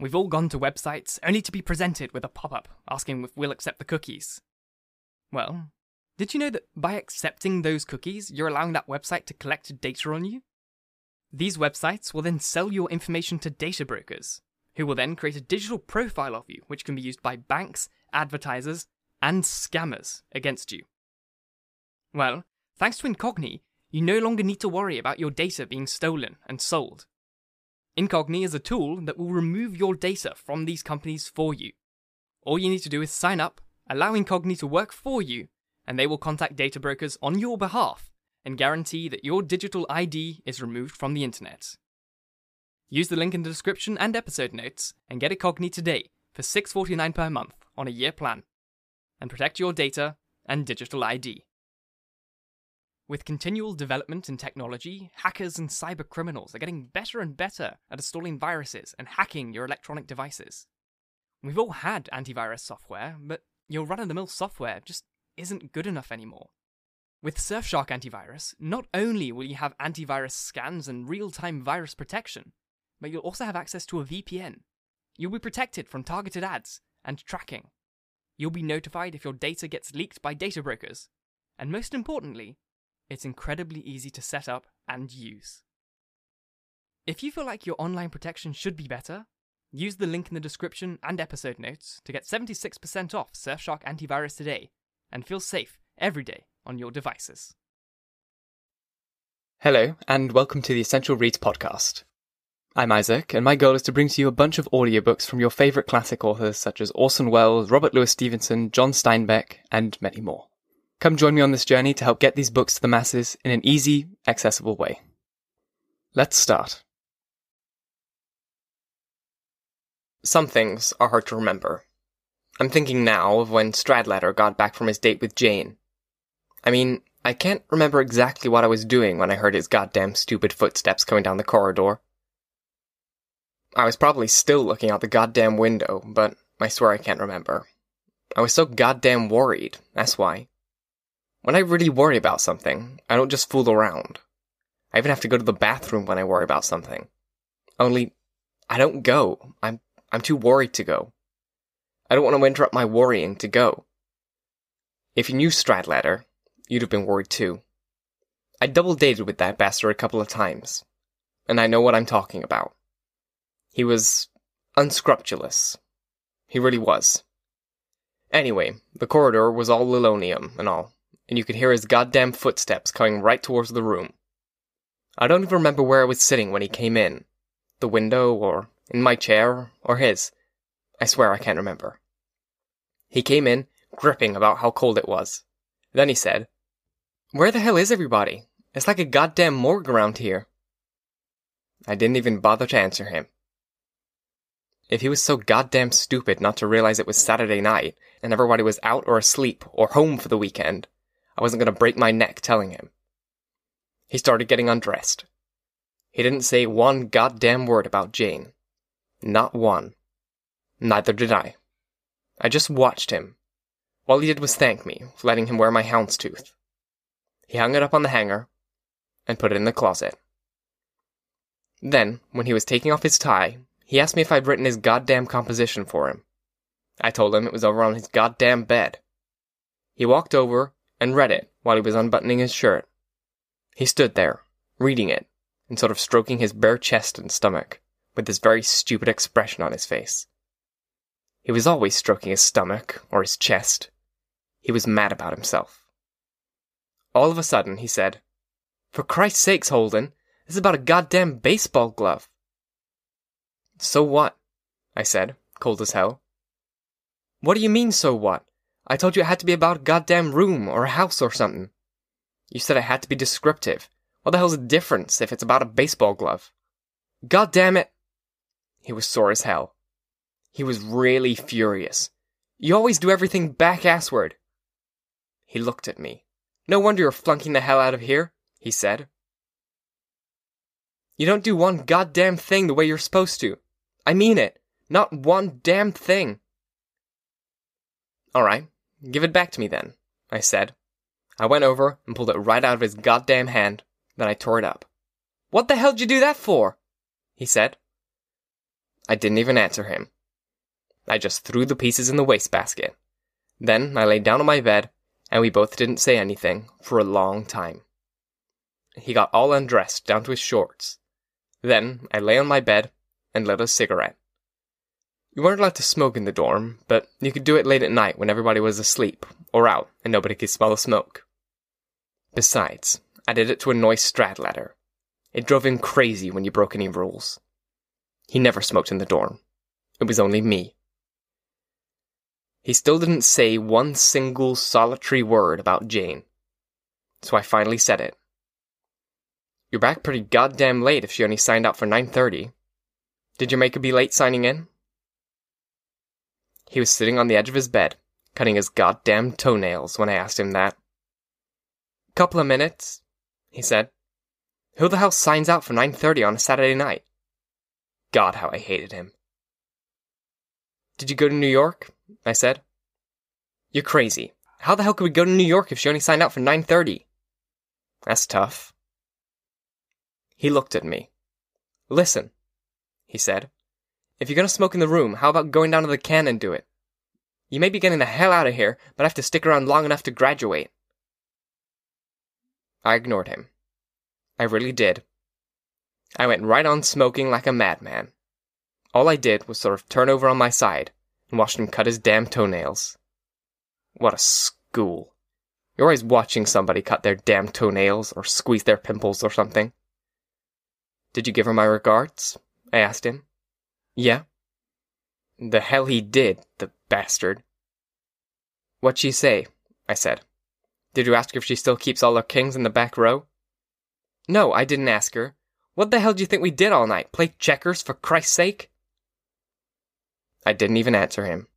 We've all gone to websites only to be presented with a pop-up asking if we'll accept the cookies. Well, did you know that by accepting those cookies, you're allowing that website to collect data on you? These websites will then sell your information to data brokers, who will then create a digital profile of you, which can be used by banks, advertisers, and scammers against you. Well, thanks to Incogni, you no longer need to worry about your data being stolen and sold. Incogni is a tool that will remove your data from these companies for you. All you need to do is sign up, allow Incogni to work for you, and they will contact data brokers on your behalf and guarantee that your digital ID is removed from the internet. Use the link in the description and episode notes and get Incogni today for $6.49 per month on a year plan, and protect your data and digital ID. With continual development in technology, hackers and cyber criminals are getting better and better at installing viruses and hacking your electronic devices. We've all had antivirus software, but your run-of-the-mill software just isn't good enough anymore. With Surfshark Antivirus, not only will you have antivirus scans and real-time virus protection, but you'll also have access to a VPN. You'll be protected from targeted ads and tracking. You'll be notified if your data gets leaked by data brokers. And most importantly, it's incredibly easy to set up and use. If you feel like your online protection should be better, use the link in the description and episode notes to get 76% off Surfshark Antivirus today and feel safe every day on your devices. Hello, and welcome to the Essential Reads podcast. I'm Isaac, and my goal is to bring to you a bunch of audiobooks from your favourite classic authors such as Orson Welles, Robert Louis Stevenson, John Steinbeck, and many more. Come join me on this journey to help get these books to the masses in an easy, accessible way. Let's start. Some things are hard to remember. I'm thinking now of when Stradlater got back from his date with Jane. I mean, I can't remember exactly what I was doing when I heard his goddamn stupid footsteps coming down the corridor. I was probably still looking out the goddamn window, but I swear I can't remember. I was so goddamn worried, that's why. When I really worry about something, I don't just fool around. I even have to go to the bathroom when I worry about something. Only, I don't go. I'm too worried to go. I don't want to interrupt my worrying to go. If you knew Stradlater, you'd have been worried too. I double-dated with that bastard a couple of times, and I know what I'm talking about. He was unscrupulous. He really was. Anyway, the corridor was all lilonium and all, and you could hear his goddamn footsteps coming right towards the room. I don't even remember where I was sitting when he came in. The window, or in my chair, or his. I swear I can't remember. He came in, gripping about how cold it was. Then he said, "Where the hell is everybody? It's like a goddamn morgue around here." I didn't even bother to answer him. If he was so goddamn stupid not to realize it was Saturday night, and everybody was out or asleep or home for the weekend, I wasn't going to break my neck telling him. He started getting undressed. He didn't say one goddamn word about Jane. Not one. Neither did I. I just watched him. All he did was thank me for letting him wear my houndstooth. He hung it up on the hanger and put it in the closet. Then, when he was taking off his tie, he asked me if I'd written his goddamn composition for him. I told him it was over on his goddamn bed. He walked over and read it while he was unbuttoning his shirt. He stood there, reading it, and sort of stroking his bare chest and stomach, with this very stupid expression on his face. He was always stroking his stomach, or his chest. He was mad about himself. All of a sudden, he said, "For Christ's sakes, Holden, this is about a goddamn baseball glove." "So what?" I said, cold as hell. "What do you mean, so what? I told you it had to be about a goddamn room or a house or something. You said it had to be descriptive. What the hell's the difference if it's about a baseball glove? God damn it!" He was sore as hell. He was really furious. "You always do everything back-assward." He looked at me. "No wonder you're flunking the hell out of here," he said. "You don't do one goddamn thing the way you're supposed to. I mean it. Not one damn thing." "All right, give it back to me then," I said. I went over and pulled it right out of his goddamn hand. Then I tore it up. "What the hell did you do that for?" he said. I didn't even answer him. I just threw the pieces in the wastebasket. Then I lay down on my bed, and we both didn't say anything for a long time. He got all undressed down to his shorts. Then I lay on my bed and lit a cigarette. You weren't allowed to smoke in the dorm, but you could do it late at night when everybody was asleep or out and nobody could smell the smoke. Besides, I did it to annoy Stradlater. It drove him crazy when you broke any rules. He never smoked in the dorm. It was only me. He still didn't say one single solitary word about Jane. So I finally said it. You're back pretty goddamn late if she only signed out for 9:30. Did your maker be late signing in? He was sitting on the edge of his bed, cutting his goddamn toenails when I asked him that. Couple of minutes, he said. Who the hell signs out for 9:30 on a Saturday night? God, how I hated him. Did you go to New York? I said. You're crazy. How the hell could we go to New York if she only signed out for 9:30? That's tough. He looked at me. Listen, he said. If you're going to smoke in the room, how about going down to the can and do it? You may be getting the hell out of here, but I have to stick around long enough to graduate. I ignored him. I really did. I went right on smoking like a madman. All I did was sort of turn over on my side and watched him cut his damn toenails. What a school. You're always watching somebody cut their damn toenails or squeeze their pimples or something. Did you give her my regards? I asked him. Yeah. The hell he did, the bastard. What'd she say? I said. Did you ask her if she still keeps all her kings in the back row? No, I didn't ask her. What the hell do you think we did all night? Play checkers, for Christ's sake? I didn't even answer him.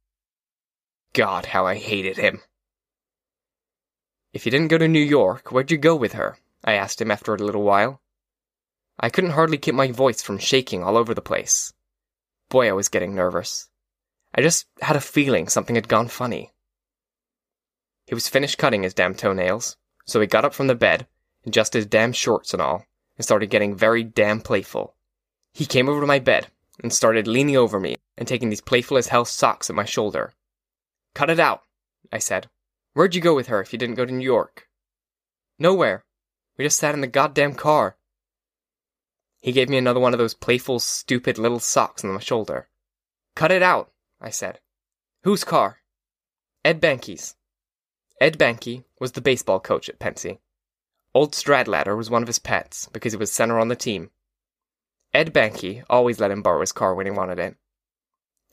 God, how I hated him. If you didn't go to New York, where'd you go with her? I asked him after a little while. I couldn't hardly keep my voice from shaking all over the place. Boy, I was getting nervous. I just had a feeling something had gone funny. He was finished cutting his damn toenails, so he got up from the bed, adjusted his damn shorts and all, and started getting very damn playful. He came over to my bed and started leaning over me and taking these playful-as-hell socks at my shoulder. Cut it out, I said. Where'd you go with her if you didn't go to New York? Nowhere. We just sat in the goddamn car. He gave me another one of those playful, stupid little socks on my shoulder. Cut it out, I said. Whose car? Ed Banky's. Ed Banky was the baseball coach at Pencey. Old Stradlater was one of his pets because he was center on the team. Ed Banky always let him borrow his car when he wanted it.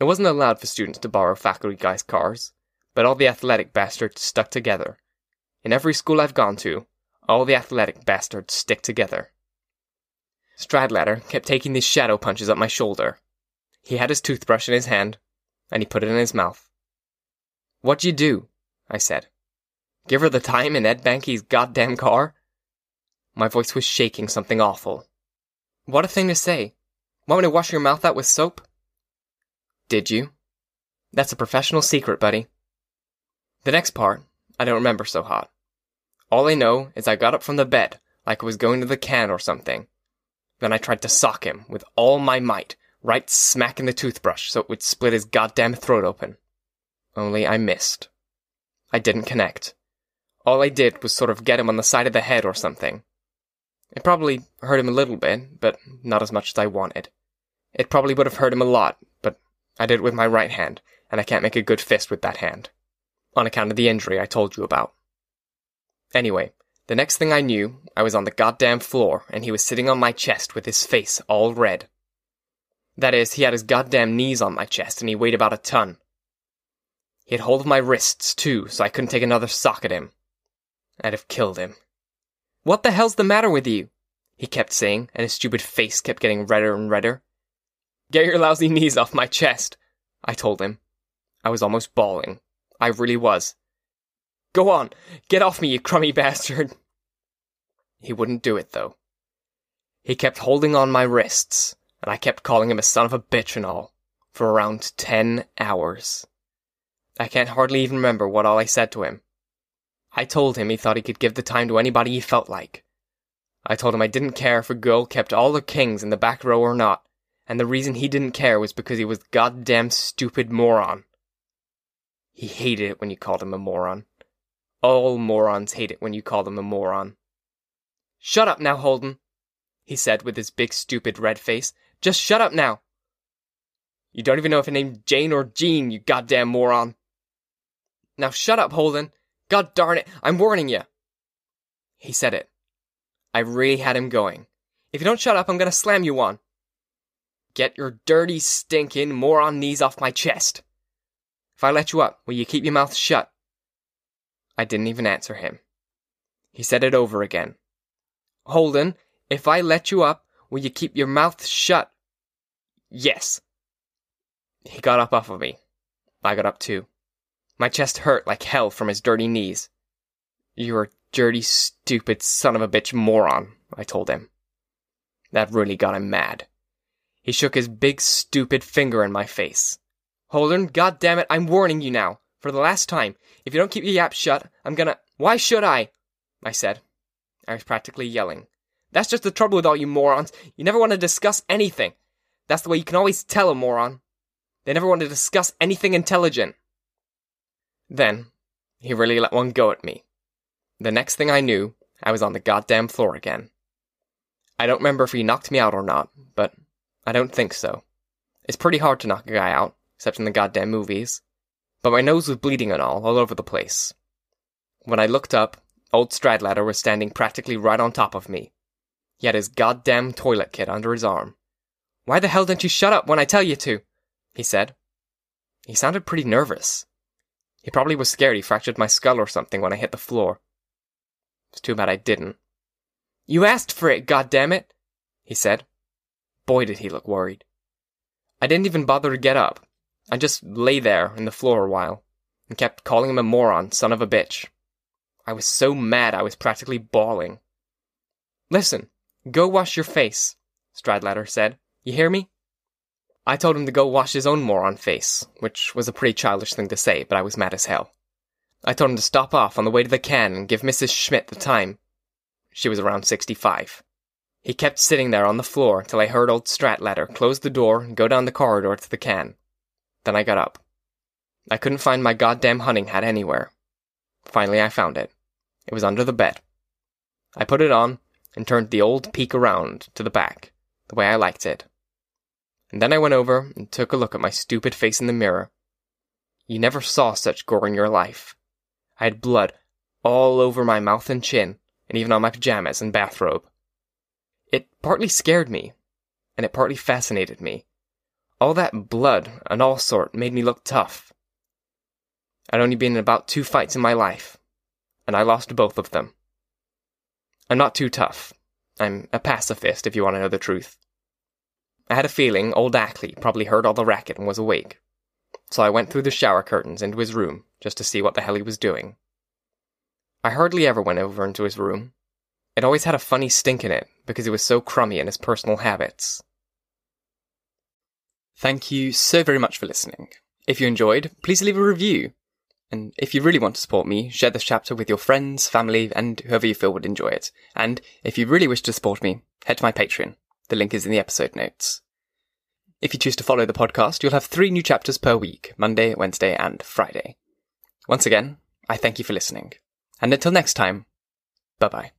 It wasn't allowed for students to borrow faculty guys' cars, but all the athletic bastards stuck together. In every school I've gone to, all the athletic bastards stick together. Stradlater kept taking these shadow punches at my shoulder. He had his toothbrush in his hand, and he put it in his mouth. What'd you do? I said. Give her the time in Ed Banky's goddamn car? My voice was shaking something awful. What a thing to say. Want me to wash your mouth out with soap? Did you? That's a professional secret, buddy. The next part, I don't remember so hot. All I know is I got up from the bed like I was going to the can or something. Then I tried to sock him with all my might, right smack in the toothbrush so it would split his goddamn throat open. Only I missed. I didn't connect. All I did was sort of get him on the side of the head or something. It probably hurt him a little bit, but not as much as I wanted. It probably would have hurt him a lot, but I did it with my right hand, and I can't make a good fist with that hand, on account of the injury I told you about. Anyway, the next thing I knew, I was on the goddamn floor, and he was sitting on my chest with his face all red. That is, he had his goddamn knees on my chest, and he weighed about a ton. He had hold of my wrists, too, so I couldn't take another sock at him. I'd have killed him. What the hell's the matter with you? He kept saying, and his stupid face kept getting redder and redder. Get your lousy knees off my chest, I told him. I was almost bawling. I really was. Go on, get off me, you crummy bastard. He wouldn't do it, though. He kept holding on my wrists, and I kept calling him a son of a bitch and all, for around 10 hours. I can't hardly even remember what all I said to him. I told him he thought he could give the time to anybody he felt like. I told him I didn't care if a girl kept all her kings in the back row or not, and the reason he didn't care was because he was a goddamn stupid moron. He hated it when you called him a moron. All morons hate it when you call them a moron. "Shut up now, Holden," he said with his big stupid red face. "Just shut up now. You don't even know if her name's Jane or Jean, you goddamn moron. Now shut up, Holden. God darn it, I'm warning you." He said it. I really had him going. "If you don't shut up, I'm going to slam you one. Get your dirty, stinking moron knees off my chest. If I let you up, will you keep your mouth shut?" I didn't even answer him. He said it over again. "Holden, if I let you up, will you keep your mouth shut?" "Yes." He got up off of me. I got up too. My chest hurt like hell from his dirty knees. "You're a dirty, stupid son-of-a-bitch moron," I told him. That really got him mad. He shook his big, stupid finger in my face. "Holden, goddammit, I'm warning you now. For the last time, if you don't keep your yap shut, I'm gonna—" "Why should I said. I was practically yelling. "That's just the trouble with all you morons. You never want to discuss anything. That's the way you can always tell a moron. They never want to discuss anything intelligent." Then, he really let one go at me. The next thing I knew, I was on the goddamn floor again. I don't remember if he knocked me out or not, but I don't think so. It's pretty hard to knock a guy out, except in the goddamn movies. But my nose was bleeding and all over the place. When I looked up, old Stradlater was standing practically right on top of me. He had his goddamn toilet kit under his arm. "Why the hell don't you shut up when I tell you to?" he said. He sounded pretty nervous. He probably was scared he fractured my skull or something when I hit the floor. It's too bad I didn't. "You asked for it, goddammit," he said. Boy, did he look worried. I didn't even bother to get up. I just lay there on the floor a while, and kept calling him a moron, son of a bitch. I was so mad I was practically bawling. "Listen, go wash your face," Stradlater said. "You hear me?" I told him to go wash his own moron face, which was a pretty childish thing to say, but I was mad as hell. I told him to stop off on the way to the can and give Mrs. Schmidt the time. She was around 65. He kept sitting there on the floor till I heard old Stradlater close the door and go down the corridor to the can. Then I got up. I couldn't find my goddamn hunting hat anywhere. Finally I found it. It was under the bed. I put it on, and turned the old peak around to the back, the way I liked it. And then I went over and took a look at my stupid face in the mirror. You never saw such gore in your life. I had blood all over my mouth and chin, and even on my pajamas and bathrobe. It partly scared me, and it partly fascinated me. All that blood and all sort made me look tough. I'd only been in about 2 fights in my life, and I lost both of them. I'm not too tough. I'm a pacifist, if you want to know the truth. I had a feeling old Ackley probably heard all the racket and was awake, so I went through the shower curtains into his room just to see what the hell he was doing. I hardly ever went over into his room. It always had a funny stink in it, because he was so crummy in his personal habits. Thank you so very much for listening. If you enjoyed, please leave a review. And if you really want to support me, share this chapter with your friends, family, and whoever you feel would enjoy it. And if you really wish to support me, head to my Patreon. The link is in the episode notes. If you choose to follow the podcast, you'll have 3 new chapters per week, Monday, Wednesday, and Friday. Once again, I thank you for listening. And until next time, bye-bye.